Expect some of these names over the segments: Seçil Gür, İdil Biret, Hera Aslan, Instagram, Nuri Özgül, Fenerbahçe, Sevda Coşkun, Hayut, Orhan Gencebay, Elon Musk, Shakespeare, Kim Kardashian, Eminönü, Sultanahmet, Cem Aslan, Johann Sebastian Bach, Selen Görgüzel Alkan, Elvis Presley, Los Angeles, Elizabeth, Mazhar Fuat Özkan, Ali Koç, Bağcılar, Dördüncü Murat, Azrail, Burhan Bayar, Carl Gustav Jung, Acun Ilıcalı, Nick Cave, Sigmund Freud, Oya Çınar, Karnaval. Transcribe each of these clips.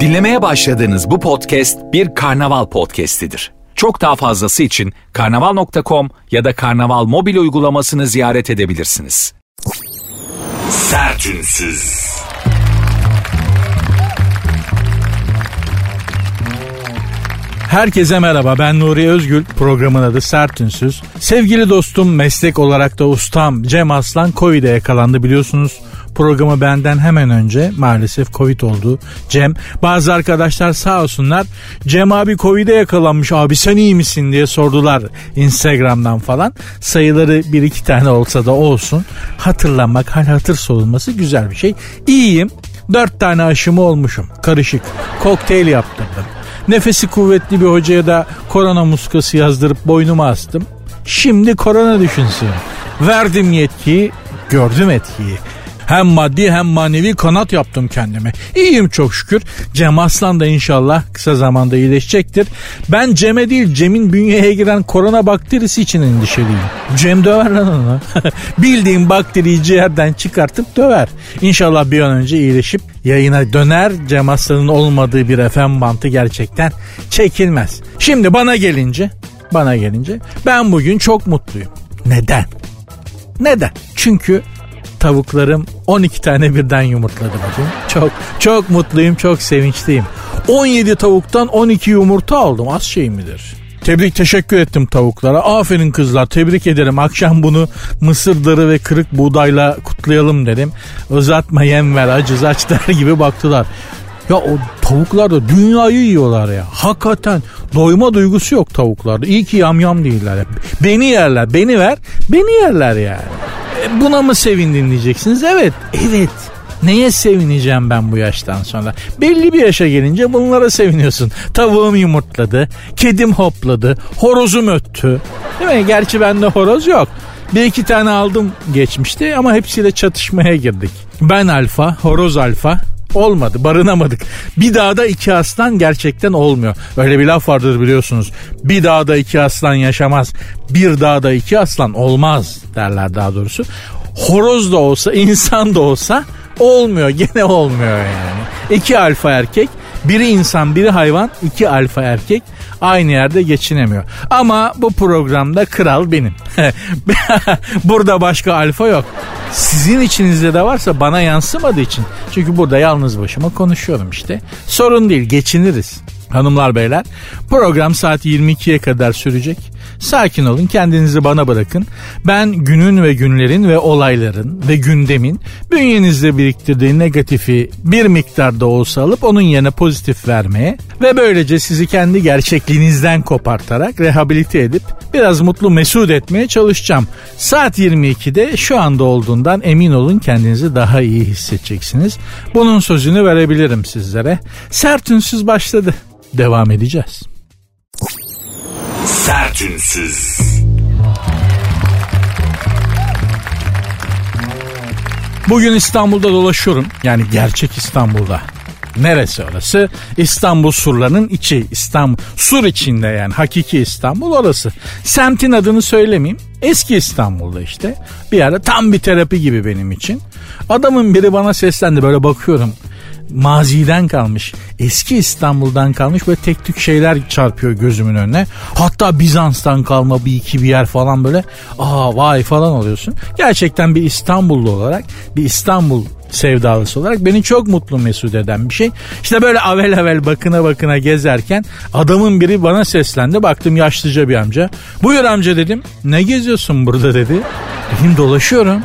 Dinlemeye başladığınız bu podcast bir Karnaval podcast'idir. Çok daha fazlası için karnaval.com ya da Karnaval mobil uygulamasını ziyaret edebilirsiniz. Sertünsüz. Herkese merhaba, ben Nuri Özgül, programın adı Sertünsüz. Sevgili dostum, meslek olarak da ustam Cem Aslan Covid'e yakalandı biliyorsunuz. Programı benden hemen önce maalesef Covid oldu Cem. Bazı arkadaşlar sağ olsunlar, Cem abi Covid'e yakalanmış abi sen iyi misin diye sordular Instagram'dan falan. Sayıları bir iki tane olsa da olsun. Hatırlanmak, hal hatır sorulması güzel bir şey. İyiyim, 4 tane aşımı olmuşum, karışık. Kokteyl yaptırdım. Nefesi kuvvetli bir hocaya da korona muskası yazdırıp boynuma astım. Şimdi korona düşünsün. Verdim yetkiyi, gördüm etkiyi. Hem maddi hem manevi kanat yaptım kendime. İyiyim çok şükür. Cem Aslan da inşallah kısa zamanda iyileşecektir. Ben Cem'e değil, Cem'in bünyeye giren korona bakterisi için endişeliyim. Cem döver lan onu. Bildiğin bakteriyi ciğerden çıkartıp döver. İnşallah bir an önce iyileşip yayına döner. Cem Aslan'ın olmadığı bir FM bantı gerçekten çekilmez. Şimdi bana gelince ben bugün çok mutluyum. Neden? Çünkü tavuklarım 12 tane birden yumurtladı bugün. Çok çok mutluyum, çok sevinçliyim. 17 tavuktan 12 yumurta aldım, az şey midir? Tebrik, teşekkür ettim tavuklara. Aferin kızlar, tebrik ederim. Akşam bunu mısırları ve kırık buğdayla kutlayalım dedim. Uzatma, yem ver, acız aç der gibi baktılar. Ya o tavuklar da dünyayı yiyorlar ya. Hakikaten doyma duygusu yok tavuklarda. İyi ki yamyam değiller. Beni yerler, beni yerler yani. Buna mı sevindin diyeceksiniz. Evet. Neye sevineceğim ben bu yaştan sonra? Belli bir yaşa gelince bunlara seviniyorsun. Tavuğum yumurtladı, kedim hopladı, horozum öttü. Değil mi? Gerçi bende horoz yok. 1-2 tane aldım geçmişte ama hepsiyle çatışmaya girdik. Ben alfa, horoz alfa. Olmadı, barınamadık. Bir dağda 2 aslan gerçekten olmuyor. Öyle bir laf vardır biliyorsunuz. Bir dağda 2 aslan yaşamaz. Bir dağda 2 aslan olmaz derler daha doğrusu. Horoz da olsa, insan da olsa olmuyor. Gene olmuyor yani. 2 alfa erkek. Biri insan, biri hayvan. 2 alfa erkek. Aynı yerde geçinemiyor. Ama bu programda kral benim. Burada başka alfa yok. Sizin içinizde de varsa bana yansımadığı için. Çünkü burada yalnız başıma konuşuyorum işte. Sorun değil, geçiniriz. Hanımlar beyler, program saat 22'ye kadar sürecek. Sakin olun, kendinizi bana bırakın. Ben günün ve günlerin ve olayların ve gündemin bünyenizde biriktirdiği negatifi bir miktarda olsa alıp onun yerine pozitif vermeye ve böylece sizi kendi gerçekliğinizden kopartarak rehabilite edip biraz mutlu mesut etmeye çalışacağım. Saat 22'de şu anda olduğundan emin olun, kendinizi daha iyi hissedeceksiniz. Bunun sözünü verebilirim sizlere. Sertünsüz başladı. Devam edeceğiz. Sertünsüz. Bugün İstanbul'da dolaşıyorum. Yani gerçek İstanbul'da. Neresi orası? İstanbul surlarının içi. İstanbul sur içinde yani. Hakiki İstanbul orası. Semtin adını söylemeyeyim. Eski İstanbul'da işte. Bir yerde, tam bir terapi gibi benim için. Adamın biri bana seslendi. Böyle bakıyorum. Maziden kalmış, eski İstanbul'dan kalmış böyle tek tük şeyler çarpıyor gözümün önüne. Hatta Bizans'tan kalma bir yer falan böyle. Aa vay falan oluyorsun. Gerçekten bir İstanbullu olarak, bir İstanbul sevdalısı olarak beni çok mutlu mesut eden bir şey. İşte böyle avel avel bakına gezerken adamın biri bana seslendi. Baktım yaşlıca bir amca. Buyur amca dedim. Ne geziyorsun burada dedi. Dedim dolaşıyorum.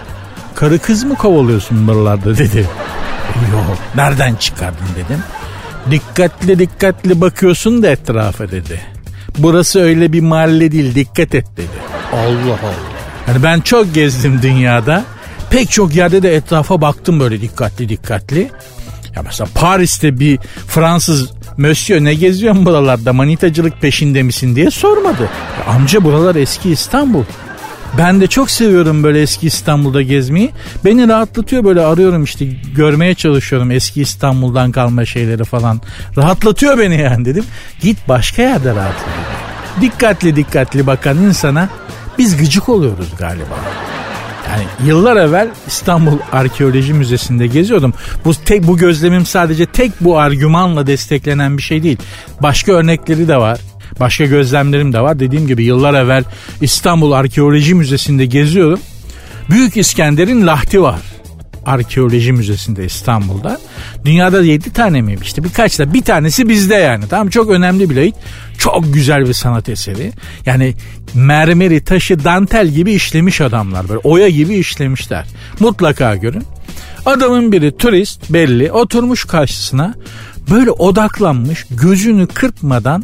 Karı kız mı kovalıyorsun buralarda dedi. Yok, nereden çıkardın dedim. Dikkatli bakıyorsun da etrafa dedi. Burası öyle bir mahalle değil, dikkat et dedi. Allah Allah. Yani ben çok gezdim dünyada. Pek çok yerde de etrafa baktım böyle dikkatli. Ya mesela Paris'te bir Fransız "Monsieur ne geziyorsun buralarda, manitacılık peşinde misin?" diye sormadı. Ya amca buralar eski İstanbul. Ben de çok seviyorum böyle eski İstanbul'da gezmeyi. Beni rahatlatıyor, böyle arıyorum işte, görmeye çalışıyorum eski İstanbul'dan kalma şeyleri falan. Rahatlatıyor beni yani dedim. Git başka yerde rahatla. Dikkatli bakan insana biz gıcık oluyoruz galiba. Yani yıllar evvel İstanbul Arkeoloji Müzesi'nde geziyordum. Bu gözlemim sadece tek bu argümanla desteklenen bir şey değil. Başka örnekleri de var. Başka gözlemlerim de var. Dediğim gibi yıllar evvel İstanbul Arkeoloji Müzesi'nde geziyordum. Büyük İskender'in lahti var. Arkeoloji Müzesi'nde İstanbul'da. Dünyada 7 tane miymiş? İşte birkaç da bir tanesi bizde yani. Tamam, çok önemli bir lahit. Çok güzel bir sanat eseri. Yani mermeri, taşı, dantel gibi işlemiş adamlar. Böyle oya gibi işlemişler. Mutlaka görün. Adamın biri turist belli. Oturmuş karşısına. Böyle odaklanmış, gözünü kırpmadan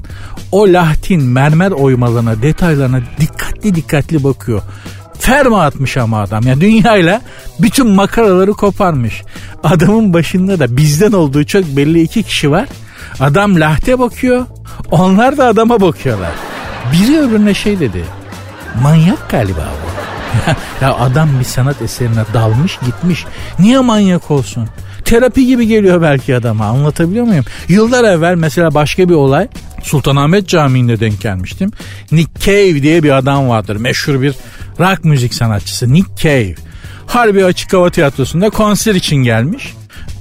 o lahtin mermer oymalarına, detaylarına dikkatli bakıyor. Ferma atmış ama adam. Yani dünyayla bütün makaraları koparmış. Adamın başında da bizden olduğu çok belli 2 kişi var. Adam lahte bakıyor. Onlar da adama bakıyorlar. Biri öbürüne şey dedi. Manyak galiba bu. Ya adam bir sanat eserine dalmış gitmiş. Niye manyak olsun? Terapi gibi geliyor belki adama, anlatabiliyor muyum? Yıllar evvel mesela başka bir olay Sultanahmet Camii'nde denk gelmiştim. Nick Cave diye bir adam vardır. Meşhur bir rock müzik sanatçısı Nick Cave. Harbi Açık Hava Tiyatrosu'nda konser için gelmiş.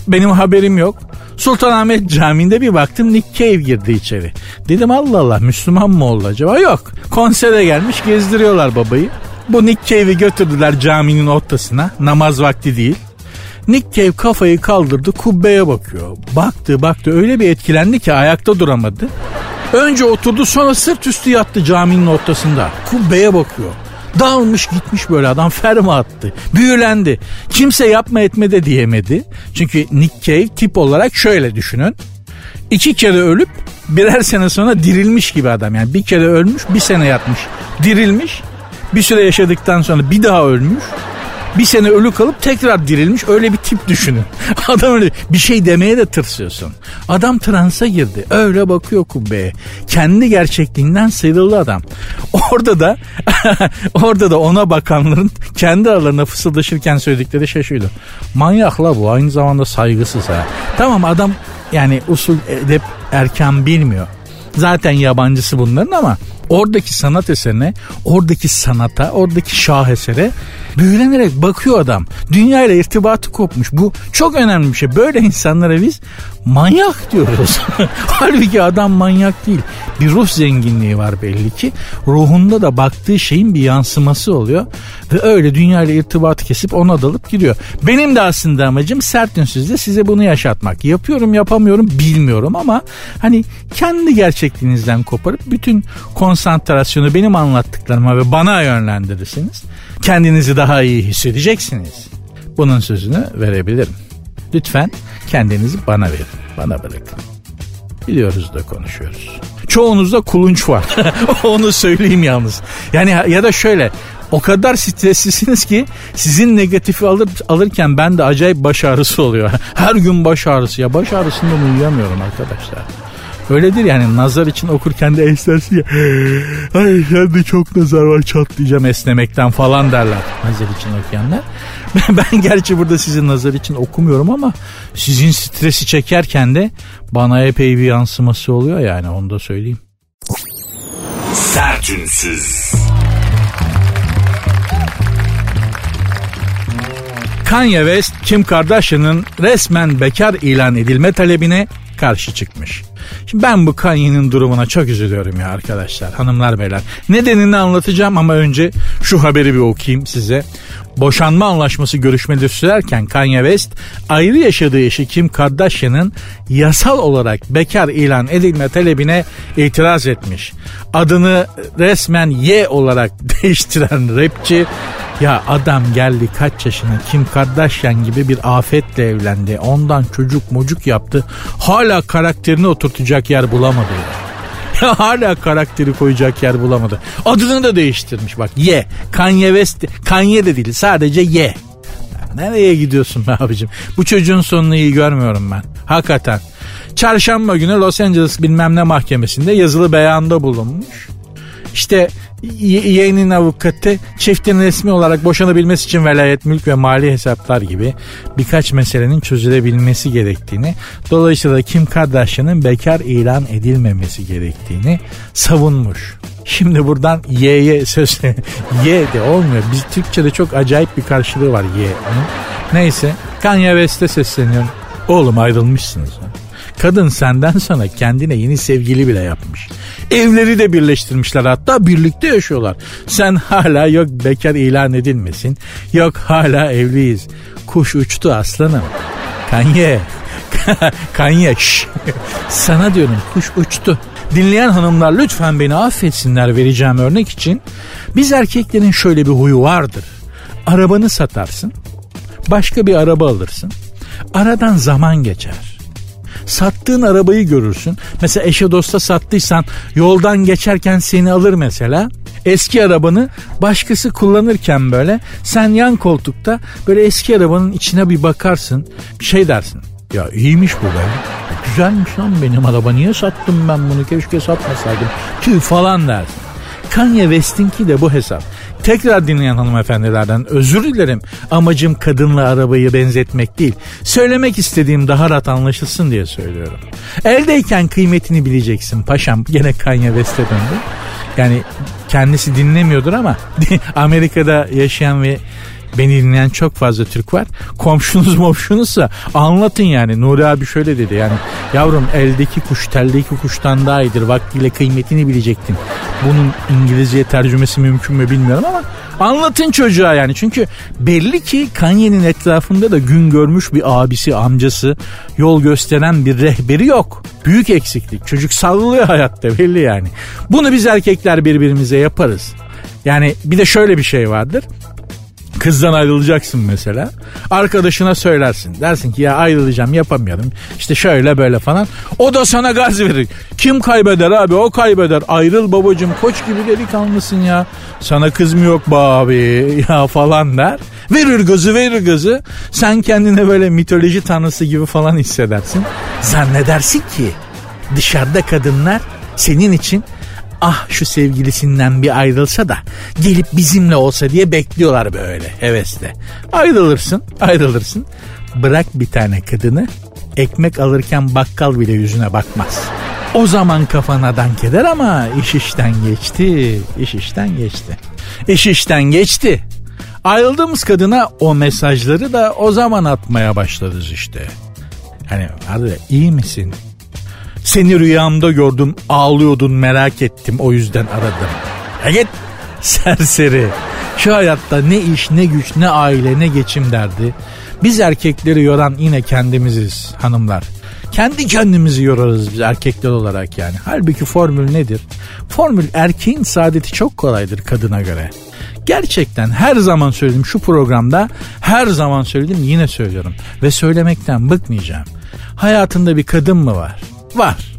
Benim haberim yok. Sultanahmet Camii'nde bir baktım Nick Cave girdi içeri. Dedim Allah Allah, Müslüman mı oldu acaba? Yok. Konsere gelmiş, gezdiriyorlar babayı. Bu Nick Cave'i götürdüler caminin ortasına. Namaz vakti değil. Nick Cave kafayı kaldırdı, kubbeye bakıyor. Baktı öyle bir etkilendi ki ayakta duramadı. Önce oturdu, sonra sırt üstü yattı caminin ortasında. Kubbeye bakıyor. Dağılmış gitmiş böyle adam, ferma attı. Büyülendi. Kimse yapma etme de diyemedi. Çünkü Nick Cave tip olarak şöyle düşünün. 2 kere ölüp birer sene sonra dirilmiş gibi adam. Yani bir kere ölmüş, bir sene yatmış. Dirilmiş. Bir süre yaşadıktan sonra bir daha ölmüş. Bir sene ölü kalıp tekrar dirilmiş, öyle bir tip düşünün. Adam öyle bir şey demeye de tırsıyorsun. Adam transa girdi. Öyle bakıyor kubbeye. Kendi gerçekliğinden sıyrıldı adam. Orada da ona bakanların kendi aralarında fısıldaşırken söyledikleri şey şuydu. Manyak la bu, aynı zamanda saygısız ha. Tamam, adam yani usul edep erken bilmiyor. Zaten yabancısı bunların ama oradaki sanat eserine, oradaki sanata, oradaki şahesere büyülenerek bakıyor adam. Dünyayla irtibatı kopmuş. Bu çok önemli bir şey. Böyle insanlara biz manyak diyoruz. Halbuki adam manyak değil. Bir ruh zenginliği var belli ki. Ruhunda da baktığı şeyin bir yansıması oluyor. Ve öyle dünyayla irtibatı kesip ona dalıp gidiyor. Benim de aslında amacım sert ünsüzle size bunu yaşatmak. Yapıyorum, yapamıyorum bilmiyorum ama hani kendi gerçekliğinizden koparıp bütün konsantrasyonu benim anlattıklarıma ve bana yönlendirirseniz kendinizi daha iyi hissedeceksiniz. Bunun sözünü verebilirim. Lütfen kendinizi bana verin. Bana bırakın. Biliyoruz da konuşuyoruz. Çoğunuzda kulunç var. Onu söyleyeyim yalnız. Yani ya da şöyle, o kadar streslisiniz ki sizin negatifi alırken ben de acayip baş ağrısı oluyor. Her gün baş ağrısı. Ya baş ağrısından uyuyamıyorum arkadaşlar. Öyledir yani, nazar için okurken de esnersin ya. Ay sende çok nazar var, çatlayacağım esnemekten falan derler nazar için okuyanlar. Ben gerçi burada sizin nazar için okumuyorum ama sizin stresi çekerken de bana epey bir yansıması oluyor yani, onu da söyleyeyim. Sertünsüz. Kanye West, Kim Kardashian'ın resmen bekar ilan edilme talebine karşı çıkmış. Şimdi ben bu Kanye'nin durumuna çok üzülüyorum ya arkadaşlar, hanımlar beyler. Nedenini anlatacağım ama önce şu haberi bir okuyayım size. Boşanma anlaşması görüşmeleri sürerken Kanye West, ayrı yaşadığı eşi Kim Kardashian'ın yasal olarak bekar ilan edilme talebine itiraz etmiş. Adını resmen Y olarak değiştiren rapçi, ya adam geldi kaç yaşına Kim Kardashian gibi bir afetle evlendi. Ondan çocuk mocuk yaptı. Hala karakterini oturtacak yer bulamadı. Hala karakteri koyacak yer bulamadı. Adını da değiştirmiş bak, Y. Kanye West, Kanye de değil, sadece Y. Nereye gidiyorsun be abicim? Bu çocuğun sonunu iyi görmüyorum ben. Hakikaten. Çarşamba günü Los Angeles bilmem ne mahkemesinde yazılı beyanda bulunmuş. İşte yeğenin avukatı çiftin resmi olarak boşanabilmesi için velayet, mülk ve mali hesaplar gibi birkaç meselenin çözülebilmesi gerektiğini, dolayısıyla Kim Kardashian'ın bekar ilan edilmemesi gerektiğini savunmuş. Şimdi buradan Y'ye söz Y de olmuyor. Biz Türkçe'de çok acayip bir karşılığı var Y'nin. Neyse, Kanye West'e sesleniyorum. Oğlum ayrılmışsınız. Kadın senden sonra kendine yeni sevgili bile yapmış. Evleri de birleştirmişler, hatta birlikte yaşıyorlar. Sen hala yok bekar ilan edilmesin, yok hala evliyiz. Kuş uçtu aslanım. Kanye. Kanye. Şş. Sana diyorum, kuş uçtu. Dinleyen hanımlar lütfen beni affetsinler vereceğim örnek için. Biz erkeklerin şöyle bir huyu vardır. Arabanı satarsın, başka bir araba alırsın. Aradan zaman geçer. Sattığın arabayı görürsün. Mesela eşe dosta sattıysan yoldan geçerken seni alır mesela. Eski arabanı başkası kullanırken böyle sen yan koltukta böyle eski arabanın içine bir bakarsın. Şey dersin. Ya iyiymiş bu be. Güzelmiş lan benim araba. Niye sattım ben bunu? Keşke satmasaydım. Tüh falan dersin. Kanye West'inki de bu hesap. Tekrar dinleyen hanımefendilerden özür dilerim. Amacım kadınla arabayı benzetmek değil. Söylemek istediğim daha rahat anlaşılsın diye söylüyorum. Eldeyken kıymetini bileceksin paşam. Gene Kanye West'e döndü. Yani kendisi dinlemiyordur ama Amerika'da yaşayan ve beni dinleyen çok fazla Türk var. Komşunuz momşunuzsa anlatın yani. Nuri abi şöyle dedi yani. Yavrum eldeki kuş teldeki kuştan daha iyidir. Vaktiyle kıymetini bilecektin. Bunun İngilizceye tercümesi mümkün mü bilmiyorum ama anlatın çocuğa yani. Çünkü belli ki Kanye'nin etrafında da gün görmüş bir abisi, amcası, yol gösteren bir rehberi yok. Büyük eksiklik. Çocuk sallıyor hayatta belli yani. Bunu biz erkekler birbirimize yaparız. Yani bir de şöyle bir şey vardır. Kızdan ayrılacaksın mesela. Arkadaşına söylersin. Dersin ki ya ayrılacağım yapamıyorum. İşte şöyle böyle falan. O da sana gaz verir. Kim kaybeder abi? O kaybeder. Ayrıl babacığım, koç gibi delikanlısın ya. Sana kız mı yok be abi ya falan der. Verir gözü. Sen kendine böyle mitoloji tanrısı gibi falan hissedersin. Zannedersin ki dışarıda kadınlar senin için ah şu sevgilisinden bir ayrılsa da gelip bizimle olsa diye bekliyorlar böyle hevesle. Ayrılırsın. Bırak bir tane kadını, ekmek alırken bakkal bile yüzüne bakmaz. O zaman kafana dank eder ama iş işten geçti. Ayrıldığımız kadına o mesajları da o zaman atmaya başlarız işte. Hani hadi iyi misin? Seni rüyamda gördüm, ağlıyordun, merak ettim, o yüzden aradım. Ya git serseri. Şu hayatta ne iş, ne güç, ne aile, ne geçim derdi. Biz erkekleri yoran yine kendimiziz hanımlar. Kendi kendimizi yorarız biz erkekler olarak yani. Halbuki formül nedir? Formül, erkeğin saadeti çok kolaydır kadına göre. Gerçekten her zaman söyledim şu programda, her zaman söyledim, yine söylüyorum. Ve söylemekten bıkmayacağım. Hayatında bir kadın mı var? Var.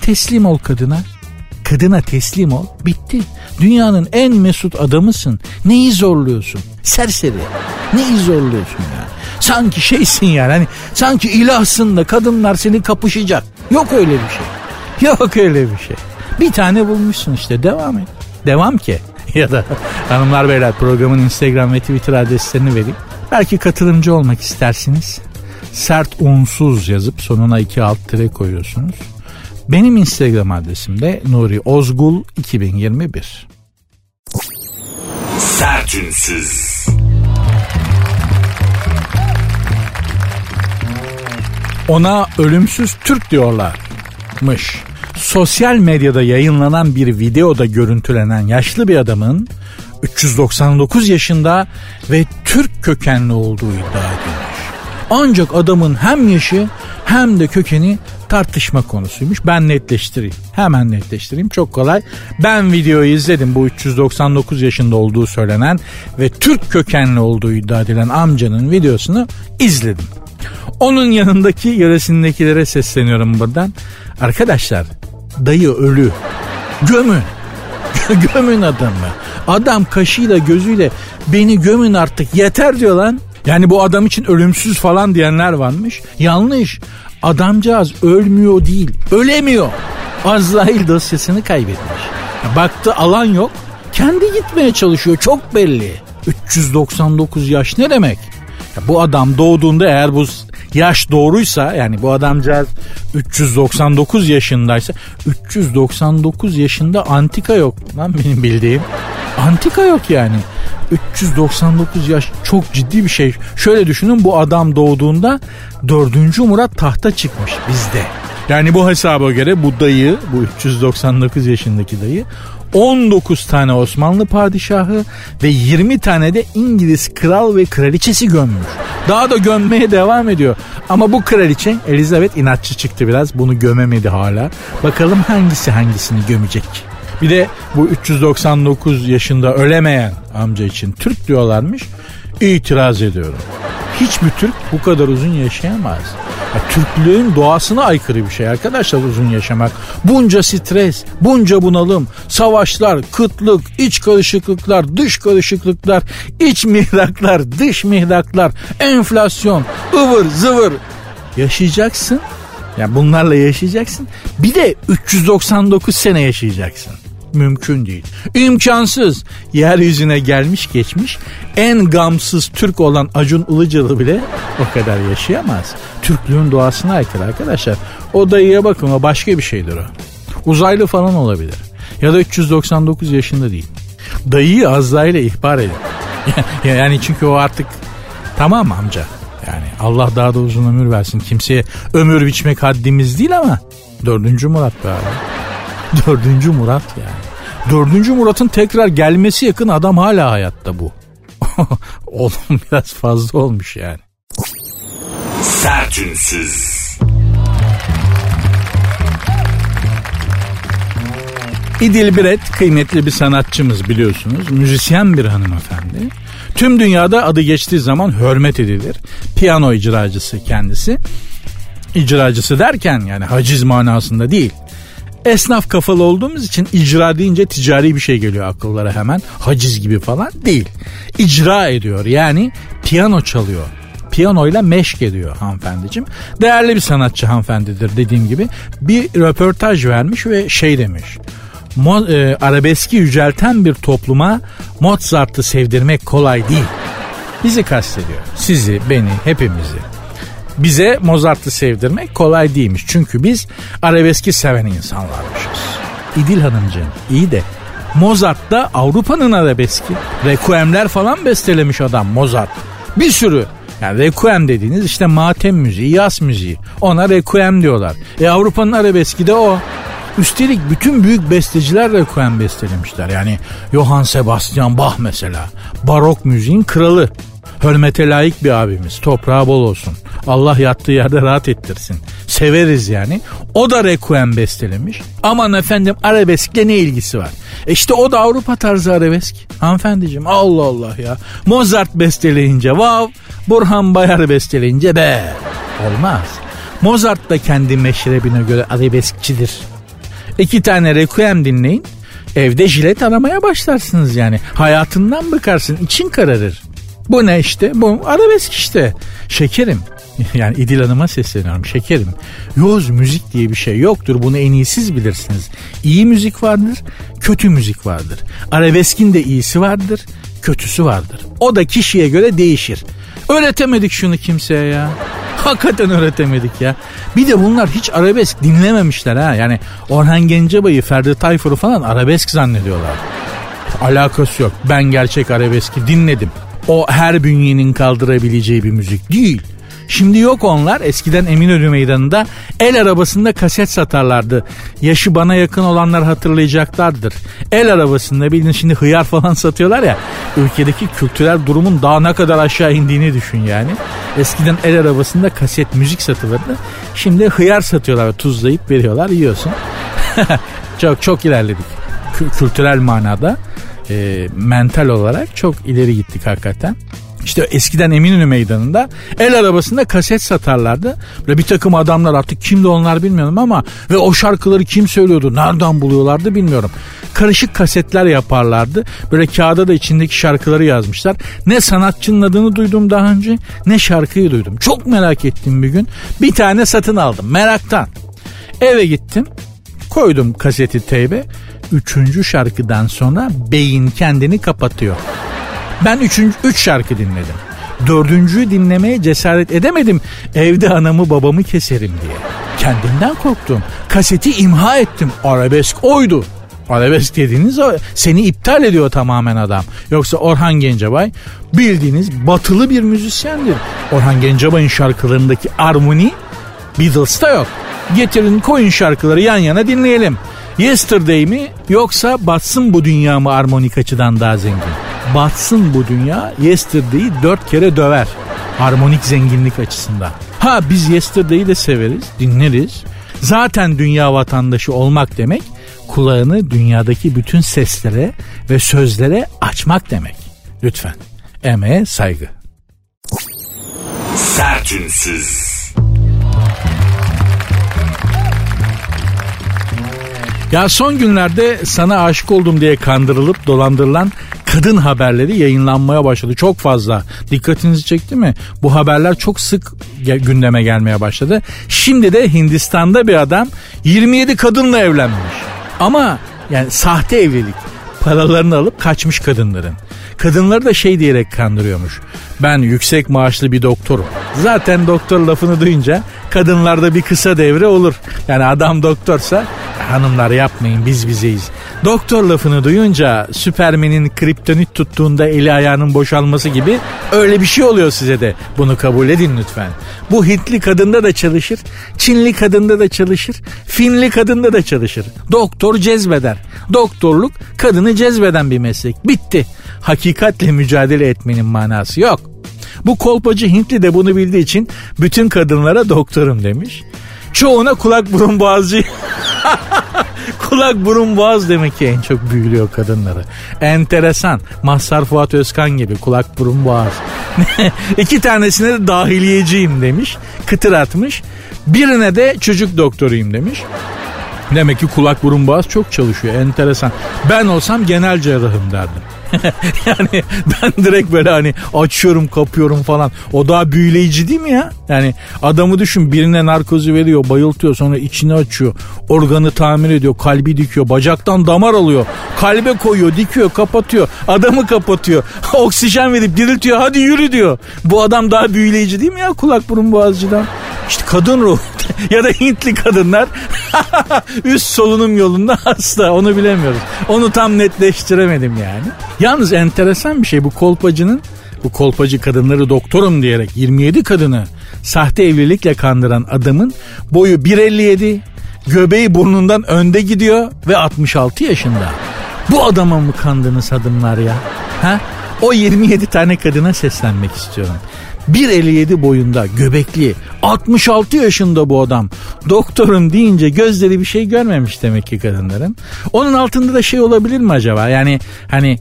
Teslim ol kadına. Kadına teslim ol. Bitti. Dünyanın en mesut adamısın. Neyi zorluyorsun? Serseri. Neyi zorluyorsun ya? Sanki şeysin yani. Hani sanki ilahsın da kadınlar seni kapışacak. Yok öyle bir şey. Bir tane bulmuşsun işte. Devam et. Devam ki. Ya da hanımlar beyler programın Instagram ve Twitter adreslerini vereyim. Belki katılımcı olmak istersiniz. Sert unsuz yazıp sonuna 2 alt tire koyuyorsunuz. Benim Instagram adresim de Nuri Özgül 2021. Sert unsuz. Ona ölümsüz Türk diyorlarmış. Sosyal medyada yayınlanan bir videoda görüntülenen yaşlı bir adamın 399 yaşında ve Türk kökenli olduğu iddia ediliyor. Ancak adamın hem yaşı hem de kökeni tartışma konusuymuş. Ben netleştireyim. Hemen netleştireyim. Çok kolay. Ben videoyu izledim. Bu 399 yaşında olduğu söylenen ve Türk kökenli olduğu iddia edilen amcanın videosunu izledim. Onun yanındaki yöresindekilere sesleniyorum buradan. Arkadaşlar, dayı ölü. Gömün adamı. Adam kaşıyla gözüyle beni gömün artık yeter diyor lan. Yani bu adam için ölümsüz falan diyenler varmış. Yanlış. Adamcağız ölmüyor değil. Ölemiyor. Azrail dosyasını kaybetmiş. Baktı alan yok. Kendi gitmeye çalışıyor, çok belli. 399 yaş ne demek? Ya bu adam doğduğunda, eğer bu yaş doğruysa, yani bu adamcağız 399 yaşındaysa, 399 yaşında antika yok lan benim bildiğim. Antika yok yani. 399 yaş çok ciddi bir şey. Şöyle düşünün, bu adam doğduğunda 4. Murat tahta çıkmış bizde. Yani bu hesaba göre bu dayı, bu 399 yaşındaki dayı 19 tane Osmanlı padişahı ve 20 tane de İngiliz kral ve kraliçesi gömmüş. Daha da gömmeye devam ediyor. Ama bu kraliçe Elizabeth inatçı çıktı biraz. Bunu gömemedi hala. Bakalım hangisi hangisini gömecek. Bir de bu 399 yaşında ölemeyen amca için Türk diyorlarmış. İtiraz ediyorum. Hiçbir Türk bu kadar uzun yaşayamaz. Ya, Türklüğün doğasına aykırı bir şey arkadaşlar uzun yaşamak. Bunca stres, bunca bunalım, savaşlar, kıtlık, iç karışıklıklar, dış karışıklıklar, iç mihraklar, dış mihraklar, enflasyon, ıvır zıvır. Yaşayacaksın. Ya bunlarla yaşayacaksın. Bir de 399 sene yaşayacaksın. Mümkün değil. İmkansız. Yeryüzüne gelmiş geçmiş en gamsız Türk olan Acun Ilıcalı bile o kadar yaşayamaz. Türklüğün doğasına aykırı arkadaşlar. O dayıya bakın, o başka bir şeydir o. Uzaylı falan olabilir. Ya da 399 yaşında değil. Dayıyı Azrail'e ihbar edin. Yani çünkü o artık tamam amca. Yani Allah daha da uzun ömür versin. Kimseye ömür biçmek haddimiz değil ama 4. Murat be abi. 4. Murat yani. 4. Murat'ın tekrar gelmesi yakın, adam hala hayatta bu. Oğlum biraz fazla olmuş yani. Sertünsüz. İdil Biret kıymetli bir sanatçımız biliyorsunuz. Müzisyen bir hanımefendi. Tüm dünyada adı geçtiği zaman hürmet edilir. Piyano icracısı kendisi. İcracısı derken yani haciz manasında değil. Esnaf kafalı olduğumuz için icra deyince ticari bir şey geliyor akıllara hemen. Haciz gibi falan değil. İcra ediyor, yani piyano çalıyor. Piyanoyla meşk ediyor hanımefendiciğim. Değerli bir sanatçı hanımefendidir dediğim gibi. Bir röportaj vermiş ve şey demiş. Arabeski yücelten bir topluma Mozart'ı sevdirmek kolay değil. Bizi kastediyor. Sizi, beni, hepimizi. Bize Mozart'ı sevdirmek kolay değilmiş. Çünkü biz arabeski seven insanlarmışız. İdil Hanımcığım iyi de Mozart da Avrupa'nın arabeski. Requiem'ler falan bestelemiş adam Mozart. Bir sürü. Yani requiem dediğiniz işte matem müziği, yas müziği. Ona requiem diyorlar. Avrupa'nın arabeski de o. Üstelik bütün büyük besteciler requiem bestelemişler. Yani Johann Sebastian Bach mesela. Barok müziğin kralı. Hürmete layık bir abimiz. Toprağı bol olsun. Allah yattığı yerde rahat ettirsin. Severiz yani. O da requiem bestelemiş. Aman efendim arabeskle ne ilgisi var? İşte o da Avrupa tarzı arabesk. Hanımefendiciğim Allah Allah ya. Mozart besteleyince vav. Burhan Bayar besteleyince be. Olmaz. Mozart da kendi meşrebine göre arabeskçidir. 2 tane requiem dinleyin. Evde jilet aramaya başlarsınız yani. Hayatından bakarsın. İçin kararır. Bu ne işte? Bu arabesk işte. Şekerim. Yani İdil Hanım'a sesleniyorum. Şekerim. Yoz müzik diye bir şey yoktur. Bunu en iyi siz bilirsiniz. İyi müzik vardır. Kötü müzik vardır. Arabeskin de iyisi vardır. Kötüsü vardır. O da kişiye göre değişir. Öğretemedik şunu kimseye ya. Hakikaten öğretemedik ya. Bir de bunlar hiç arabesk dinlememişler ha. Yani Orhan Gencebay'ı, Ferdi Tayfur'u falan arabesk zannediyorlar. Alakası yok. Ben gerçek arabeski dinledim. O her bünyenin kaldırabileceği bir müzik değil. Şimdi yok onlar. Eskiden Eminönü Meydanı'nda el arabasında kaset satarlardı. Yaşı bana yakın olanlar hatırlayacaklardır. El arabasında bildiğin şimdi hıyar falan satıyorlar ya. Ülkedeki kültürel durumun daha ne kadar aşağı indiğini düşün yani. Eskiden el arabasında kaset müzik satılırdı. Şimdi hıyar satıyorlar. Tuzlayıp veriyorlar, yiyorsun. Çok çok ilerledik. Kültürel manada. Mental olarak çok ileri gittik hakikaten. İşte eskiden Eminönü Meydanı'nda el arabasında kaset satarlardı. Böyle bir takım adamlar, artık kimdi onlar bilmiyorum ama ve o şarkıları kim söylüyordu, nereden buluyorlardı bilmiyorum. Karışık kasetler yaparlardı. Böyle kağıda da içindeki şarkıları yazmışlar. Ne sanatçının adını duydum daha önce, ne şarkıyı duydum. Çok merak ettim bir gün. Bir tane satın aldım meraktan. Eve gittim. Koydum kaseti teybe. 3. şarkıdan sonra beyin kendini kapatıyor. Ben 3 şarkı dinledim. 4.'ü dinlemeye cesaret edemedim. Evde anamı babamı keserim diye. Kendimden korktum. Kaseti imha ettim. Arabesk oydu. Arabesk dediğiniz seni iptal ediyor tamamen adam. Yoksa Orhan Gencebay bildiğiniz batılı bir müzisyendir. Orhan Gencebay'ın şarkılarındaki armoni Beatles'ta yok. Getirin koyun şarkıları yan yana dinleyelim. Yesterday mi yoksa batsın bu dünya mı armonik açıdan daha zengin? Batsın bu dünya Yesterday'i 4 kere döver. Harmonik zenginlik açısından. Ha biz Yesterday'i de severiz, dinleriz. Zaten dünya vatandaşı olmak demek kulağını dünyadaki bütün seslere ve sözlere açmak demek. Lütfen. Emeğe saygı. Sertünsüz. Ya son günlerde sana aşık oldum diye kandırılıp dolandırılan kadın haberleri yayınlanmaya başladı. Çok fazla. Dikkatinizi çekti mi? Bu haberler çok sık gündeme gelmeye başladı. Şimdi de Hindistan'da bir adam 27 kadınla evlenmiş. Ama yani sahte evlilik. Paralarını alıp kaçmış kadınların. Kadınları da şey diyerek kandırıyormuş. Ben yüksek maaşlı bir doktorum. Zaten doktor lafını duyunca kadınlarda bir kısa devre olur. Yani adam doktorsa hanımlar yapmayın biz bizeyiz. Doktor lafını duyunca Süpermen'in kriptonit tuttuğunda eli ayağının boşalması gibi öyle bir şey oluyor size de. Bunu kabul edin lütfen. Bu Hintli kadında da çalışır, Çinli kadında da çalışır, Finli kadında da çalışır. Doktor cezbeder. Doktorluk kadını cezbeden bir meslek. Bitti. Hakikatle mücadele etmenin manası yok. Bu kolpacı Hintli de bunu bildiği için bütün kadınlara doktorum demiş. Çoğuna kulak burun boğazcı. Kulak burun boğaz demek ki en çok büyülüyor kadınları. Enteresan. Mazhar Fuat Özkan gibi kulak burun boğaz. 2 tanesine de dahiliyeciyim demiş. Kıtır atmış. Birine de çocuk doktoruyum demiş. Demek ki kulak burun boğaz çok çalışıyor. Enteresan. Ben olsam genel cerrahım derdim. Yani ben direkt böyle hani açıyorum kapıyorum falan. O daha büyüleyici değil mi ya? Yani adamı düşün, birine narkozu veriyor, bayıltıyor, sonra içini açıyor, organı tamir ediyor, kalbi dikiyor, bacaktan damar alıyor, kalbe koyuyor, dikiyor, kapatıyor, adamı kapatıyor, oksijen verip diriltiyor, hadi yürü diyor. Bu adam daha büyüleyici değil mi ya kulak burun boğazcıdan? İşte kadın ruhu ya da Hintli kadınlar üst solunum yolunda hasta, onu bilemiyoruz. Onu tam netleştiremedim yani. Yalnız enteresan bir şey, bu kolpacı kadınları doktorum diyerek 27 kadını sahte evlilikle kandıran adamın boyu 1.57, göbeği burnundan önde gidiyor ve 66 yaşında. Bu adama mı kandınız adımlar ya? Ha? O 27 tane kadına seslenmek istiyorum. 1.57 boyunda, göbekli, 66 yaşında bu adam. Doktorum deyince gözleri bir şey görmemiş demek ki kadınların. Onun altında da şey olabilir mi acaba? Yani hani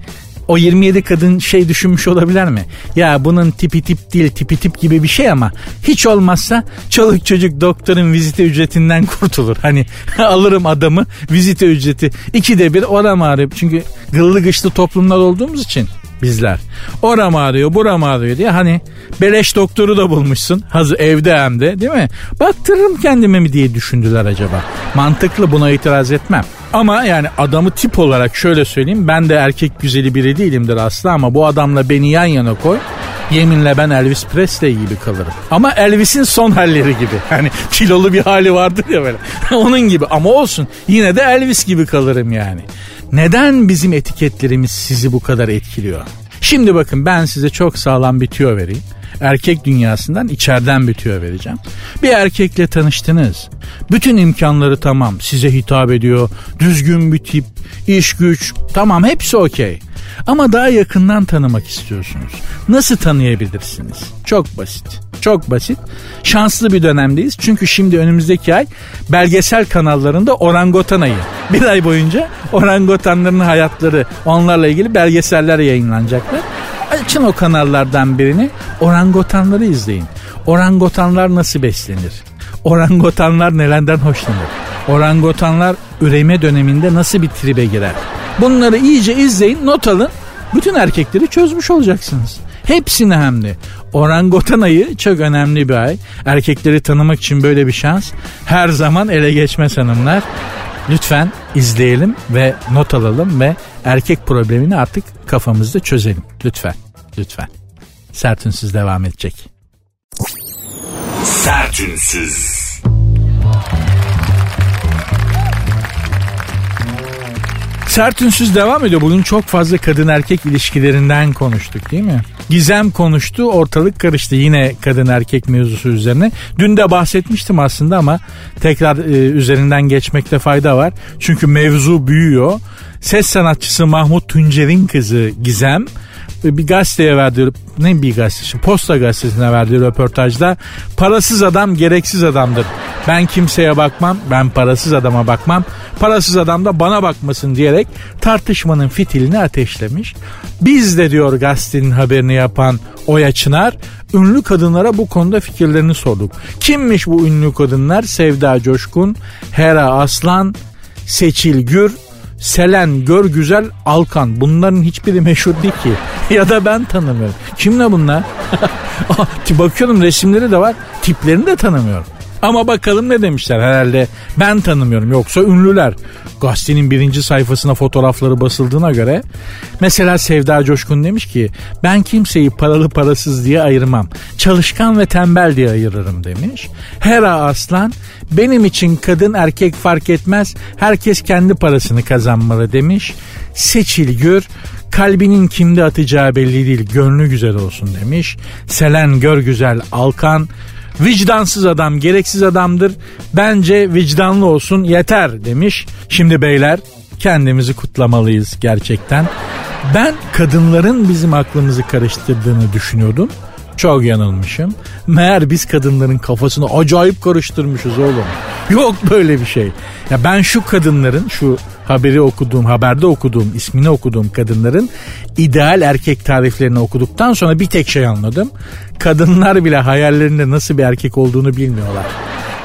o 27 kadın şey düşünmüş olabilir mi? Ya bunun tipi tip değil, tipi tip gibi bir şey ama hiç olmazsa çoluk çocuk doktorun vizite ücretinden kurtulur. Hani alırım adamı, vizite ücreti 2'de 1 oram ağrıyor. Çünkü gıllı gışlı toplumlar olduğumuz için bizler. Oram ağrıyor, buram ağrıyor diye hani beleş doktoru da bulmuşsun. Hazır evde hem de, değil mi? Baktırırım kendime mi diye düşündüler acaba. Mantıklı, buna itiraz etmem. Ama yani adamı tip olarak şöyle söyleyeyim. Ben de erkek güzeli biri değilimdir aslında ama bu adamla beni yan yana koy. Yeminle ben Elvis Presley gibi kalırım. Ama Elvis'in son halleri gibi. Hani kilolu bir hali vardır ya böyle. Onun gibi ama olsun. Yine de Elvis gibi kalırım yani. Neden bizim etiketlerimiz sizi bu kadar etkiliyor? Şimdi bakın ben size çok sağlam bir tüyo vereyim. Erkek dünyasından içeriden bir tüyo vereceğim. Bir erkekle tanıştınız. Bütün imkanları tamam. Size hitap ediyor. Düzgün bir tip. İş güç. Tamam, hepsi okey. Ama daha yakından tanımak istiyorsunuz. Nasıl tanıyabilirsiniz? Çok basit. Çok basit. Şanslı bir dönemdeyiz. Çünkü şimdi önümüzdeki ay belgesel kanallarında orangutan ayı. Bir ay boyunca orangutanların hayatları, onlarla ilgili belgeseller yayınlanacaklar. Açın o kanallardan birini, orangutanları izleyin. Orangutanlar nasıl beslenir? Orangutanlar nelerden hoşlanır? Orangutanlar üreme döneminde nasıl bir tribe girer? Bunları iyice izleyin, not alın. Bütün erkekleri çözmüş olacaksınız. Hepsini hem de. Orangutan ayı çok önemli bir ay. Erkekleri tanımak için böyle bir şans her zaman ele geçmez hanımlar. Lütfen izleyelim ve not alalım ve erkek problemini artık kafamızda çözelim. Lütfen, lütfen. Sertünsüz devam edecek. Sertünsüz. Sertünsüz devam ediyor. Bugün çok fazla kadın erkek ilişkilerinden konuştuk değil mi? Gizem konuştu, ortalık karıştı yine kadın erkek mevzusu üzerine. Dün de bahsetmiştim aslında ama tekrar üzerinden geçmekte fayda var. Çünkü mevzu büyüyor. Ses sanatçısı Mahmut Tuncer'in kızı Gizem bir gazeteye verdiği, ne bir gazetesi, Posta gazetesine verdiği röportajda parasız adam gereksiz adamdır. Ben kimseye bakmam, ben parasız adama bakmam, parasız adam da bana bakmasın diyerek tartışmanın fitilini ateşlemiş. Biz de diyor gazetenin haberini yapan Oya Çınar, ünlü kadınlara bu konuda fikirlerini sorduk. Kimmiş bu ünlü kadınlar? Sevda Coşkun, Hera Aslan, Seçil Gür, Selen Görgüzel Alkan. Bunların hiçbiri meşhur değil ki. Ya da ben tanımıyorum. Kim ne bunlar? Bakıyorum resimleri de var. Tiplerini de tanımıyorum. Ama bakalım ne demişler, herhalde ben tanımıyorum yoksa ünlüler. Gazetenin birinci sayfasına fotoğrafları basıldığına göre. Mesela Sevda Coşkun demiş ki ben kimseyi paralı parasız diye ayırmam. Çalışkan ve tembel diye ayırırım demiş. Hera Aslan benim için kadın erkek fark etmez. Herkes kendi parasını kazanmalı demiş. Seçil Gür kalbinin kimde atacağı belli değil, gönlü güzel olsun demiş. Selen Görgüzel Alkan vicdansız adam gereksiz adamdır. Bence vicdanlı olsun yeter demiş. Şimdi beyler kendimizi kutlamalıyız gerçekten. Ben kadınların bizim aklımızı karıştırdığını düşünüyordum. Çok yanılmışım. Meğer biz kadınların kafasını acayip karıştırmışız oğlum. Yok böyle bir şey. Ya ben şu kadınların, şu haberde okuduğum, ismini okuduğum kadınların ideal erkek tariflerini okuduktan sonra bir tek şey anladım. Kadınlar bile hayallerinde nasıl bir erkek olduğunu bilmiyorlar.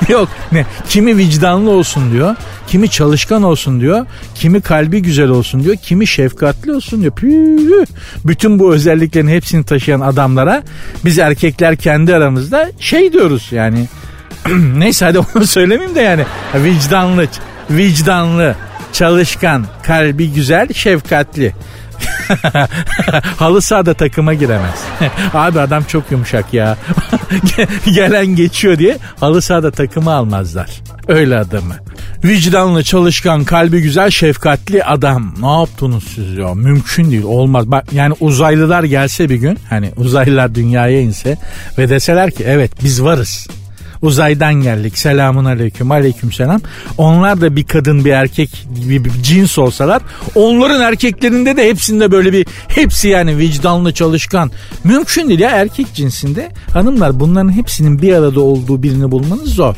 Yok ne? Kimi vicdanlı olsun diyor, kimi çalışkan olsun diyor, kimi kalbi güzel olsun diyor, kimi şefkatli olsun diyor. Püüü. Bütün bu özelliklerin hepsini taşıyan adamlara biz erkekler kendi aramızda şey diyoruz yani. Neyse hadi onu söylemeyeyim de yani. Vicdanlı, çalışkan, kalbi güzel, şefkatli. Halı sahada takıma giremez. Abi adam çok yumuşak ya. Gelen geçiyor diye halı sahada takımı almazlar. Öyle adamı. Vicdanlı, çalışkan, kalbi güzel, şefkatli adam. Ne yaptınız siz ya? Mümkün değil, olmaz. Bak yani uzaylılar gelse bir gün, hani uzaylılar dünyaya inse ve deseler ki evet biz varız. Uzaydan geldik. Selamun aleyküm. Aleyküm selam. Onlar da bir kadın bir erkek bir cins olsalar, onların erkeklerinde de hepsinde böyle bir hepsi yani vicdanlı çalışkan. Mümkün değil ya erkek cinsinde. Hanımlar bunların hepsinin bir arada olduğu birini bulmanız zor.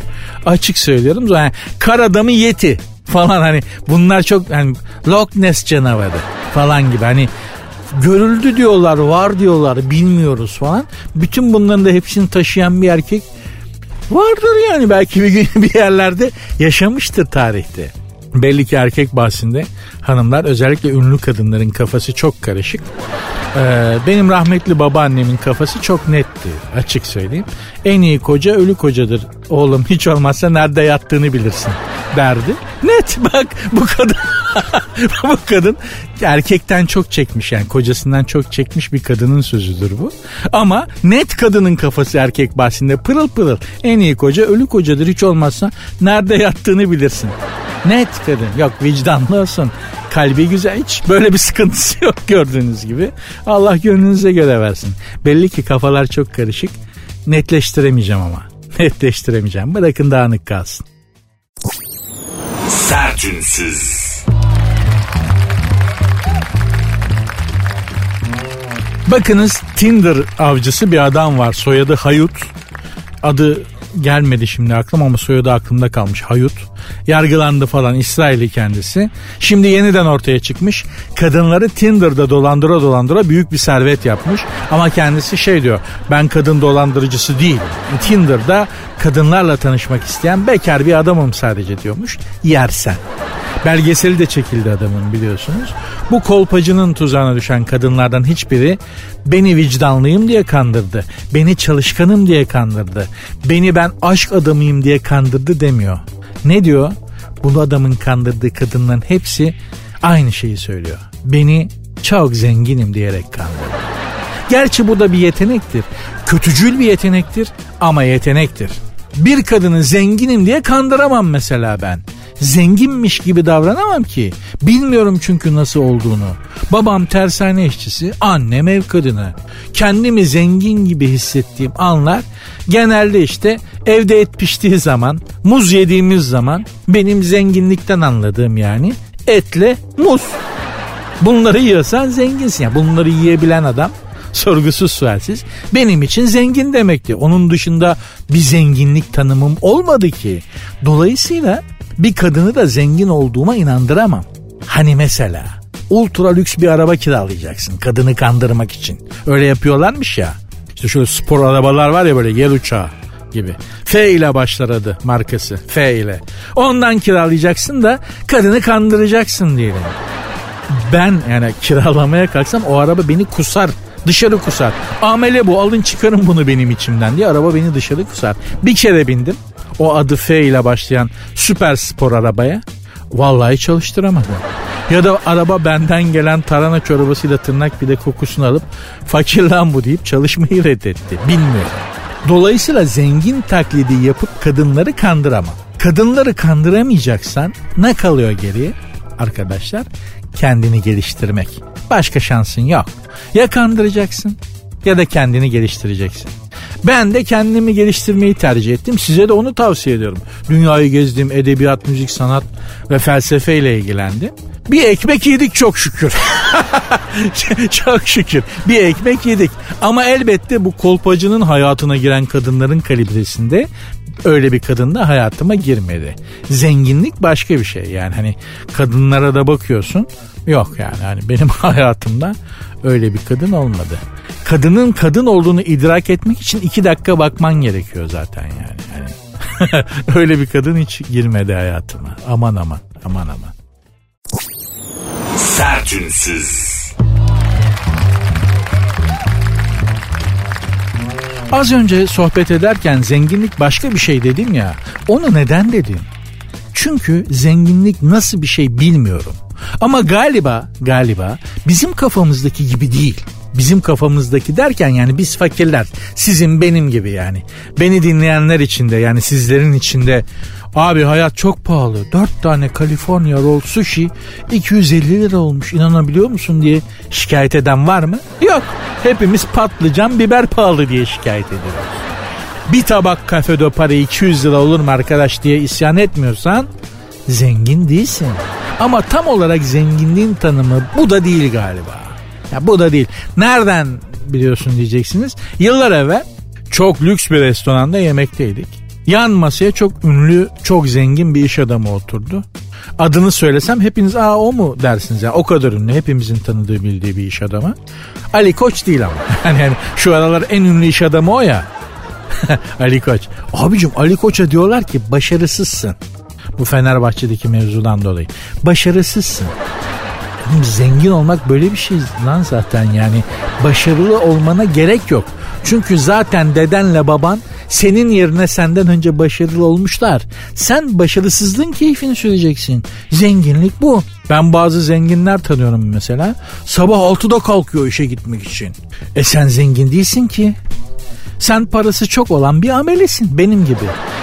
Açık söylüyorum zor. Yani kar adamı yeti falan hani bunlar çok hani Loch Ness canavarı falan gibi hani. Görüldü diyorlar, var diyorlar, bilmiyoruz falan. Bütün bunların da hepsini taşıyan bir erkek vardır yani, belki bir gün bir yerlerde yaşamıştır tarihte. Belli ki erkek bahsinde hanımlar, özellikle ünlü kadınların kafası çok karışık. Benim rahmetli babaannemin kafası çok netti, açık söyleyeyim. En iyi koca ölü kocadır oğlum, hiç olmazsa nerede yattığını bilirsin derdi. Net bak bu kadın bu kadın erkekten çok çekmiş yani kocasından çok çekmiş bir kadının sözüdür bu. Ama net kadının kafası erkek bahsinde pırıl pırıl. En iyi koca ölü kocadır, hiç olmazsa nerede yattığını bilirsin. Net kadın. Yok vicdanlı olsun. Kalbi güzel. Hiç böyle bir sıkıntısı yok gördüğünüz gibi. Allah gönlünüze göre versin. Belli ki kafalar çok karışık. Netleştiremeyeceğim ama. Netleştiremeyeceğim. Bırakın dağınık kalsın. Sertünsüz. Bakınız Tinder avcısı bir adam var. Soyadı Hayut. Adı gelmedi şimdi aklıma ama soyadı aklımda kalmış. Hayut. Yargılandı falan, İsrailli kendisi. Şimdi yeniden ortaya çıkmış. Kadınları Tinder'da dolandıra dolandıra büyük bir servet yapmış. Ama kendisi şey diyor. Ben kadın dolandırıcısı değil. Tinder'da kadınlarla tanışmak isteyen bekar bir adamım sadece diyormuş. Yersen. Belgeseli de çekildi adamın biliyorsunuz. Bu kolpacının tuzağına düşen kadınlardan hiçbiri beni vicdanlıyım diye kandırdı. Beni çalışkanım diye kandırdı. Beni ben aşk adamıyım diye kandırdı demiyor. Ne diyor? bu adamın kandırdığı kadınların hepsi aynı şeyi söylüyor. Beni çok zenginim diyerek kandırdı. Gerçi bu da bir yetenektir. Kötücül bir yetenektir ama yetenektir. Bir kadını zenginim diye kandıramam mesela ben. Zenginmiş gibi davranamam ki. Bilmiyorum çünkü nasıl olduğunu. Babam tersane işçisi, annem ev kadını. Kendimi zengin gibi hissettiğim anlar genelde işte evde et piştiği zaman, muz yediğimiz zaman, benim zenginlikten anladığım yani etle muz. Bunları yiyorsan zenginsin. Yani bunları yiyebilen adam sorgusuz sualsiz benim için zengin demekti. Onun dışında bir zenginlik tanımım olmadı ki. Dolayısıyla bir kadını da zengin olduğuma inandıramam. Hani mesela ultra lüks bir araba kiralayacaksın kadını kandırmak için. Öyle yapıyorlarmış ya. İşte şöyle spor arabalar var ya, böyle yer uçağı gibi. F ile başlar adı, markası. F ile. Ondan kiralayacaksın da kadını kandıracaksın diyelim. Ben yani kiralamaya kalksam o araba beni kusar. Dışarı kusar. Amele bu, alın çıkarın bunu benim içimden diye araba beni dışarı kusar. Bir kere bindim o adı F ile başlayan süper spor arabaya. Vallahi çalıştıramadım. Ya da araba benden gelen tarhana çorbasıyla tırnak bir de kokusunu alıp fakir lan bu deyip çalışmayı reddetti. Bilmiyorum. Dolayısıyla zengin taklidi yapıp kadınları kandıramam. Kadınları kandıramayacaksan ne kalıyor geriye arkadaşlar? Kendini geliştirmek. Başka şansın yok. Ya kandıracaksın ya da kendini geliştireceksin. Ben de kendimi geliştirmeyi tercih ettim. Size de onu tavsiye ediyorum. Dünyayı gezdim, edebiyat, müzik, sanat ve felsefeyle ilgilendim. Bir ekmek yedik çok şükür. Çok şükür. Bir ekmek yedik. Ama elbette bu kolpacının hayatına giren kadınların kalibresinde öyle bir kadın da hayatıma girmedi. Zenginlik başka bir şey. Yani hani kadınlara da bakıyorsun. Yok yani hani benim hayatımda öyle bir kadın olmadı. Kadının kadın olduğunu idrak etmek için 2 dakika bakman gerekiyor zaten yani. Yani öyle bir kadın hiç girmedi hayatıma. Aman aman aman aman. Sertünsüz. Az önce sohbet ederken zenginlik başka bir şey dedim ya. Onu neden dedim? Çünkü zenginlik nasıl bir şey bilmiyorum. Ama galiba bizim kafamızdaki gibi değil. Bizim kafamızdaki derken yani biz fakirler, sizin benim gibi yani. Beni dinleyenler için de yani sizlerin için de abi hayat çok pahalı. 4 tane California roll sushi 250 lira olmuş, inanabiliyor musun diye şikayet eden var mı? Yok. Hepimiz patlıcan, biber pahalı diye şikayet ediyoruz. Bir tabak Cafe de Paris 200 lira olur mu arkadaş diye isyan etmiyorsan zengin değilsin. Ama tam olarak zenginliğin tanımı bu da değil galiba. Ya bu da değil. Nereden biliyorsun diyeceksiniz. Yıllar evvel çok lüks bir restoranda yemekteydik. Yan masaya çok ünlü, çok zengin bir iş adamı oturdu. Adını söylesem hepiniz aa o mu dersiniz. Yani o kadar ünlü, hepimizin tanıdığı bildiği bir iş adamı. Ali Koç değil ama. Yani şu aralar en ünlü iş adamı o ya. Ali Koç. Abicim Ali Koç'a diyorlar ki başarısızsın. Bu Fenerbahçe'deki mevzudan dolayı. Başarısızsın. Zengin olmak böyle bir şey lan zaten yani. Başarılı olmana gerek yok. Çünkü zaten dedenle baban senin yerine senden önce başarılı olmuşlar. Sen başarısızlığın keyfini süreceksin. Zenginlik bu. Ben bazı zenginler tanıyorum mesela. Sabah 6'da kalkıyor işe gitmek için. E sen zengin değilsin ki. Sen parası çok olan bir amelesin benim gibi.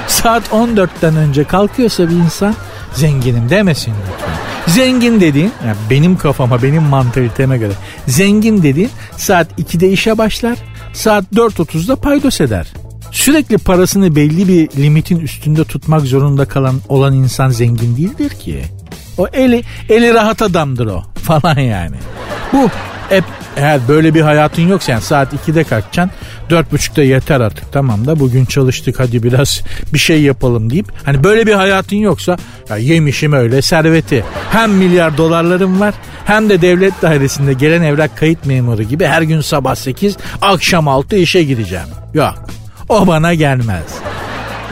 Saat 14'ten önce kalkıyorsa bir insan zenginim demesin lütfen. Zengin dediğin, yani benim kafama, benim mantaliteme göre zengin dediğin saat 2'de işe başlar, saat 4.30'da paydos eder. Sürekli parasını belli bir limitin üstünde tutmak zorunda kalan olan insan zengin değildir ki. O eli rahat adamdır o falan yani. Bu hep eğer böyle bir hayatın yoksa yani saat 2'de kalkacaksın, 4.30'da yeter artık tamam da bugün çalıştık hadi biraz bir şey yapalım deyip hani böyle bir hayatın yoksa ya yemişim öyle serveti, hem milyar dolarlarım var hem de devlet dairesinde gelen evrak kayıt memuru gibi her gün sabah 8 akşam 6 işe gideceğim. Yok o bana gelmez.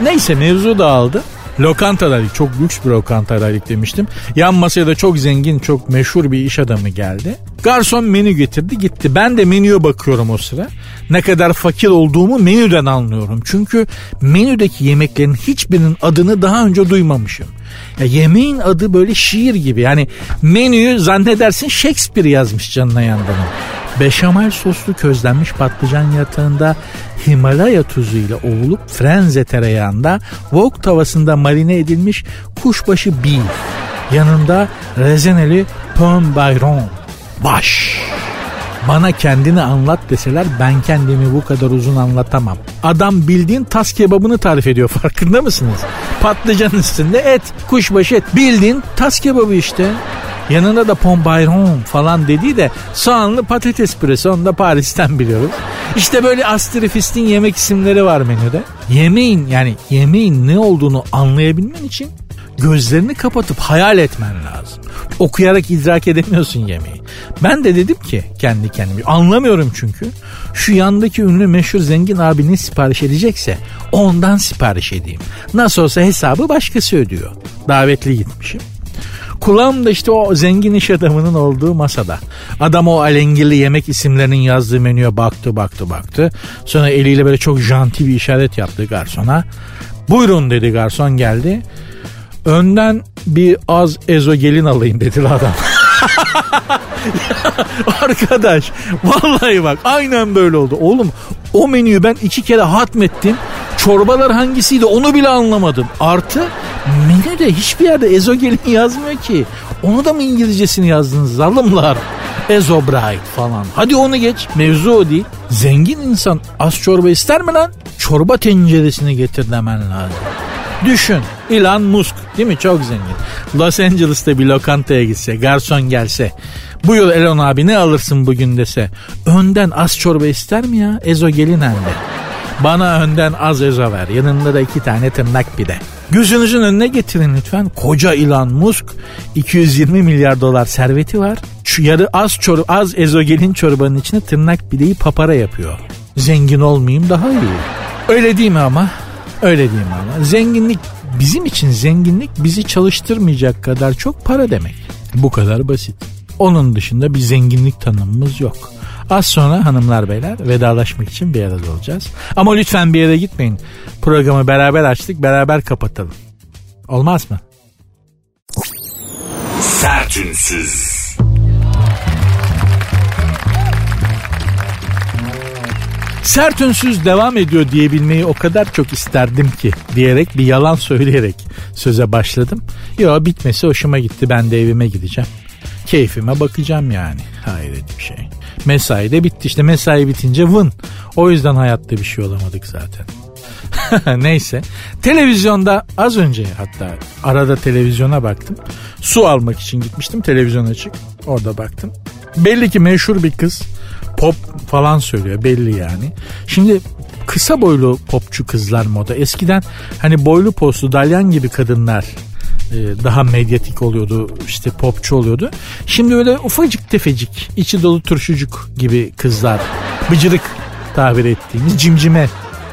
Neyse mevzu dağıldı. Lokantadaydık. Çok lüks bir lokantadaydık demiştim. Yan masaya da çok zengin, çok meşhur bir iş adamı geldi. Garson menü getirdi gitti. Ben de menüye bakıyorum o sıra. Ne kadar fakir olduğumu menüden anlıyorum. Çünkü menüdeki yemeklerin hiçbirinin adını daha önce duymamışım. Ya yemeğin adı böyle şiir gibi. Yani menüyü zannedersin Shakespeare yazmış canına yandana. Beşamel soslu közlenmiş patlıcan yatağında Himalaya tuzuyla ovulup frenze tereyağında wok tavasında marine edilmiş kuşbaşı beef. Yanında rezeneli pön bayron. Baş. Bana kendini anlat deseler ben kendimi bu kadar uzun anlatamam. Adam bildiğin tas kebabını tarif ediyor, farkında mısınız? Patlıcan üstünde et, kuşbaşı et. Bildiğin tas kebabı işte. Yanında da pombayron falan dediği de soğanlı patates püresi, onu da Paris'ten biliyoruz. İşte böyle astrifistin yemek isimleri var menüde. Yemeğin ne olduğunu anlayabilmen için gözlerini kapatıp hayal etmen lazım. Okuyarak idrak edemiyorsun yemeği. Ben de dedim ki kendi kendime, anlamıyorum çünkü. Şu yandaki ünlü meşhur zengin abi ne sipariş edecekse ondan sipariş edeyim. Nasıl olsa hesabı başkası ödüyor. Davetli gitmişim. Kulağım da işte o zengin iş adamının olduğu masada. Adam o alengirli yemek isimlerinin yazdığı menüye baktı. Sonra eliyle böyle çok janti bir işaret yaptı garsona. Buyurun dedi, garson geldi. Önden bir az ezogelin alayım dedi adam. Arkadaş vallahi bak aynen böyle oldu. Oğlum o menüyü ben 2 kere hatmettim. Çorbalar hangisiydi onu bile anlamadım. Artı menüde hiçbir yerde ezogelin yazmıyor ki. Onu da mı İngilizcesini yazdınız zalimler? Ezobrail falan. Hadi onu geç, mevzu o değil. Zengin insan az çorba ister mi lan? Çorba tenceresini getir demen lazım. Düşün, Elon Musk değil mi, çok zengin. Los Angeles'ta bir lokantaya gitse, garson gelse, buyur Elon abi ne alırsın bugün dese, önden az çorba ister mi ya? Ezo gelin hem de. Bana önden az ezo ver, yanında da 2 tane tırnak pide. Gözünüzün önüne getirin lütfen. Koca Elon Musk, 220 milyar dolar serveti var. Şu yarı az ezo gelin çorbanın içine tırnak pideyi papara yapıyor. Zengin olmayayım daha iyi. Öyle değil mi ama? Öyle diyeyim ama. Zenginlik bizim için, zenginlik bizi çalıştırmayacak kadar çok para demek. Bu kadar basit. Onun dışında bir zenginlik tanımımız yok. Az sonra hanımlar beyler vedalaşmak için bir arada olacağız. Ama lütfen bir yere gitmeyin. Programı beraber açtık, beraber kapatalım. Olmaz mı? Sertünsüz. Sert ünsüz devam ediyor diyebilmeyi o kadar çok isterdim ki diyerek bir yalan söyleyerek söze başladım. Yo, bitmesi hoşuma gitti, ben de evime gideceğim. Keyfime bakacağım yani, hayret bir şey. Mesai de bitti işte, mesai bitince vın. O yüzden hayatta bir şey olamadık zaten. Neyse, televizyonda az önce, hatta arada televizyona baktım. Su almak için gitmiştim, televizyon açık, orada baktım. Belli ki meşhur bir kız pop falan söylüyor, belli yani. Şimdi kısa boylu popçu kızlar moda. Eskiden hani boylu poslu dalyan gibi kadınlar daha medyatik oluyordu, işte popçu oluyordu. Şimdi öyle ufacık tefecik, içi dolu turşucuk gibi kızlar, bıcırık tabir ettiğimiz cimcime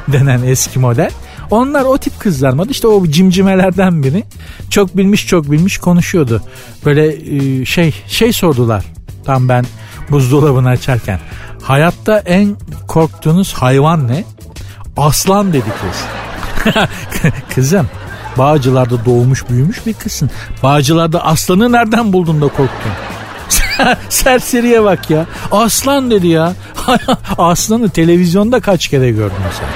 denen eski model. Onlar o tip kızlarmadı. İşte o cimcimelerden biri çok bilmiş konuşuyordu. Böyle şey sordular. Tam ben buzdolabını açarken, hayatta en korktuğunuz hayvan ne? Aslan dedi kız. Kızım, Bağcılar'da doğmuş büyümüş bir kızsın. Bağcılar'da aslanı nereden buldun da korktun? Serseriye bak ya. Aslan dedi ya. Aslanı televizyonda kaç kere gördün sen?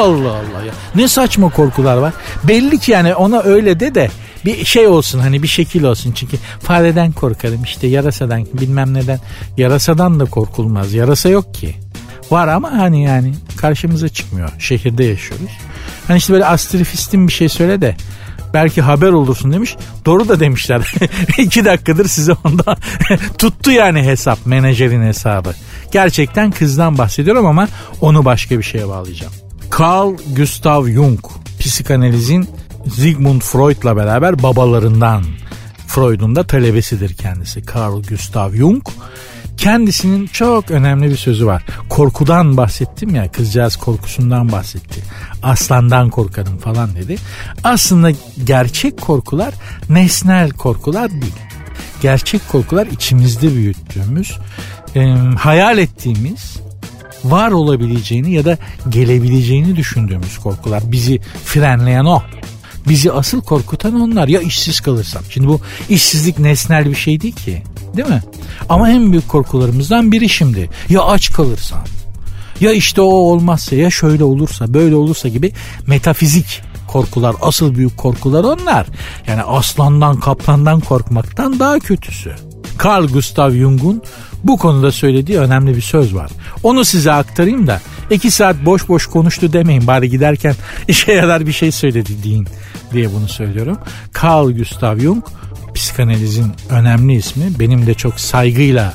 Allah Allah ya. Ne saçma korkular var. Belli ki yani ona öyle de bir şey olsun, hani bir şekil olsun. Çünkü fareden korkarım işte, yarasadan, bilmem neden. Yarasadan da korkulmaz, yarasa yok ki. Var ama hani yani karşımıza çıkmıyor, şehirde yaşıyoruz. Hani işte böyle astrifistin bir şey söyle de belki haber olursun demiş. Doğru da demişler. 2 dakikadır size onda tuttu yani hesap, menajerin hesabı. Gerçekten kızdan bahsediyorum ama onu başka bir şeye bağlayacağım. Carl Gustav Jung, psikanalizin Sigmund Freud'la beraber babalarından, Freud'un da talebesidir kendisi Carl Gustav Jung. Kendisinin çok önemli bir sözü var. Korkudan bahsettim ya, kızcağız korkusundan bahsetti. Aslandan korkarım falan dedi. Aslında gerçek korkular nesnel korkular değil. Gerçek korkular içimizde büyüttüğümüz, hayal ettiğimiz, var olabileceğini ya da gelebileceğini düşündüğümüz korkular. Bizi frenleyen o. Bizi asıl korkutan onlar. Ya işsiz kalırsam. Şimdi bu işsizlik nesnel bir şey değil ki. Değil mi? Ama en büyük korkularımızdan biri şimdi. Ya aç kalırsam. Ya işte o olmazsa. Ya şöyle olursa. Böyle olursa gibi metafizik korkular. Asıl büyük korkular onlar. Yani aslandan, kaplandan korkmaktan daha kötüsü. Carl Gustav Jung'un bu konuda söylediği önemli bir söz var. Onu size aktarayım da 2 saat boş boş konuştu demeyin. Bari giderken işe yarar bir şey söyledi deyin diye bunu söylüyorum. Carl Gustav Jung, psikanalizin önemli ismi, benim de çok saygıyla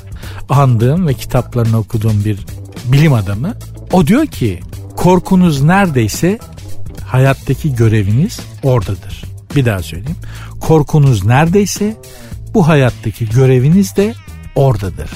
andığım ve kitaplarını okuduğum bir bilim adamı. O diyor ki korkunuz neredeyse hayattaki göreviniz oradadır. Bir daha söyleyeyim. Korkunuz neredeyse bu hayattaki göreviniz de oradadır.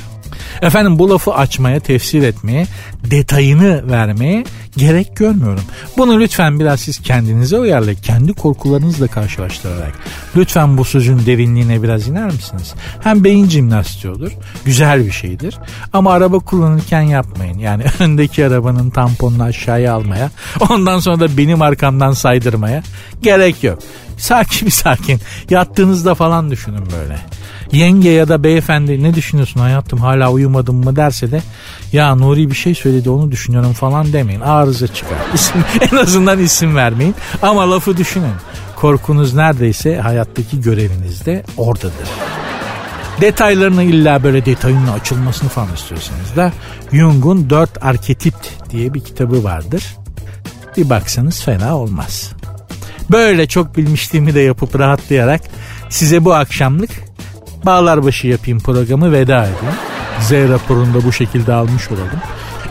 Efendim bu lafı açmaya, tefsir etmeye, detayını vermeye gerek görmüyorum. Bunu lütfen biraz siz kendinize uyarlayın. Kendi korkularınızla karşılaştırarak. Lütfen bu sözün derinliğine biraz iner misiniz? Hem beyin jimnastiği olur. Güzel bir şeydir. Ama araba kullanırken yapmayın. Yani öndeki arabanın tamponunu aşağıya almaya, ondan sonra da benim arkamdan saydırmaya gerek yok. Sakin sakin. Yattığınızda falan düşünün böyle. Yenge ya da beyefendi ne düşünüyorsun hayatım, hala uyumadın mı derse de ya Nuri bir şey söyledi onu düşünüyorum falan demeyin. Arıza çıkar. En azından isim vermeyin. Ama lafı düşünün. Korkunuz neredeyse hayattaki göreviniz de oradadır. Detaylarını illa böyle detayının açılmasını falan istiyorsanız da Jung'un 4 Arketip diye bir kitabı vardır. Bir baksanız fena olmaz. Böyle çok bilmişliğimi de yapıp rahatlayarak size bu akşamlık Bağlarbaşı yapayım, programı veda edeyim. Z raporunu da bu şekilde almış olalım.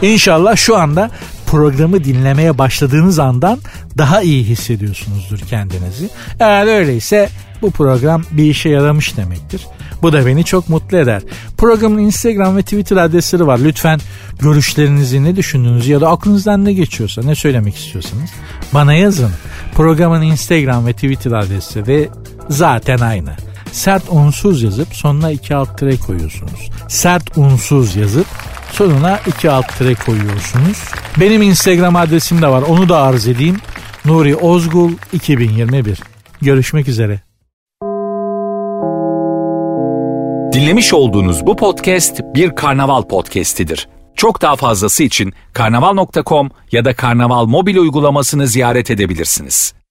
İnşallah şu anda programı dinlemeye başladığınız andan daha iyi hissediyorsunuzdur kendinizi. Eğer öyleyse bu program bir işe yaramış demektir. Bu da beni çok mutlu eder. Programın Instagram ve Twitter adresleri var. Lütfen görüşlerinizi, ne düşündüğünüzü ya da aklınızdan ne geçiyorsa, ne söylemek istiyorsanız bana yazın. Programın Instagram ve Twitter adresi de zaten aynı. Sert unsuz yazıp sonuna 2 alt tire koyuyorsunuz. Sert unsuz yazıp sonuna 2 alt tire koyuyorsunuz. Benim Instagram adresim de var. Onu da arz edeyim. Nuri Özgül 2021. Görüşmek üzere. Dinlemiş olduğunuz bu podcast bir Karnaval podcastidir. Çok daha fazlası için karnaval.com ya da Karnaval mobil uygulamasını ziyaret edebilirsiniz.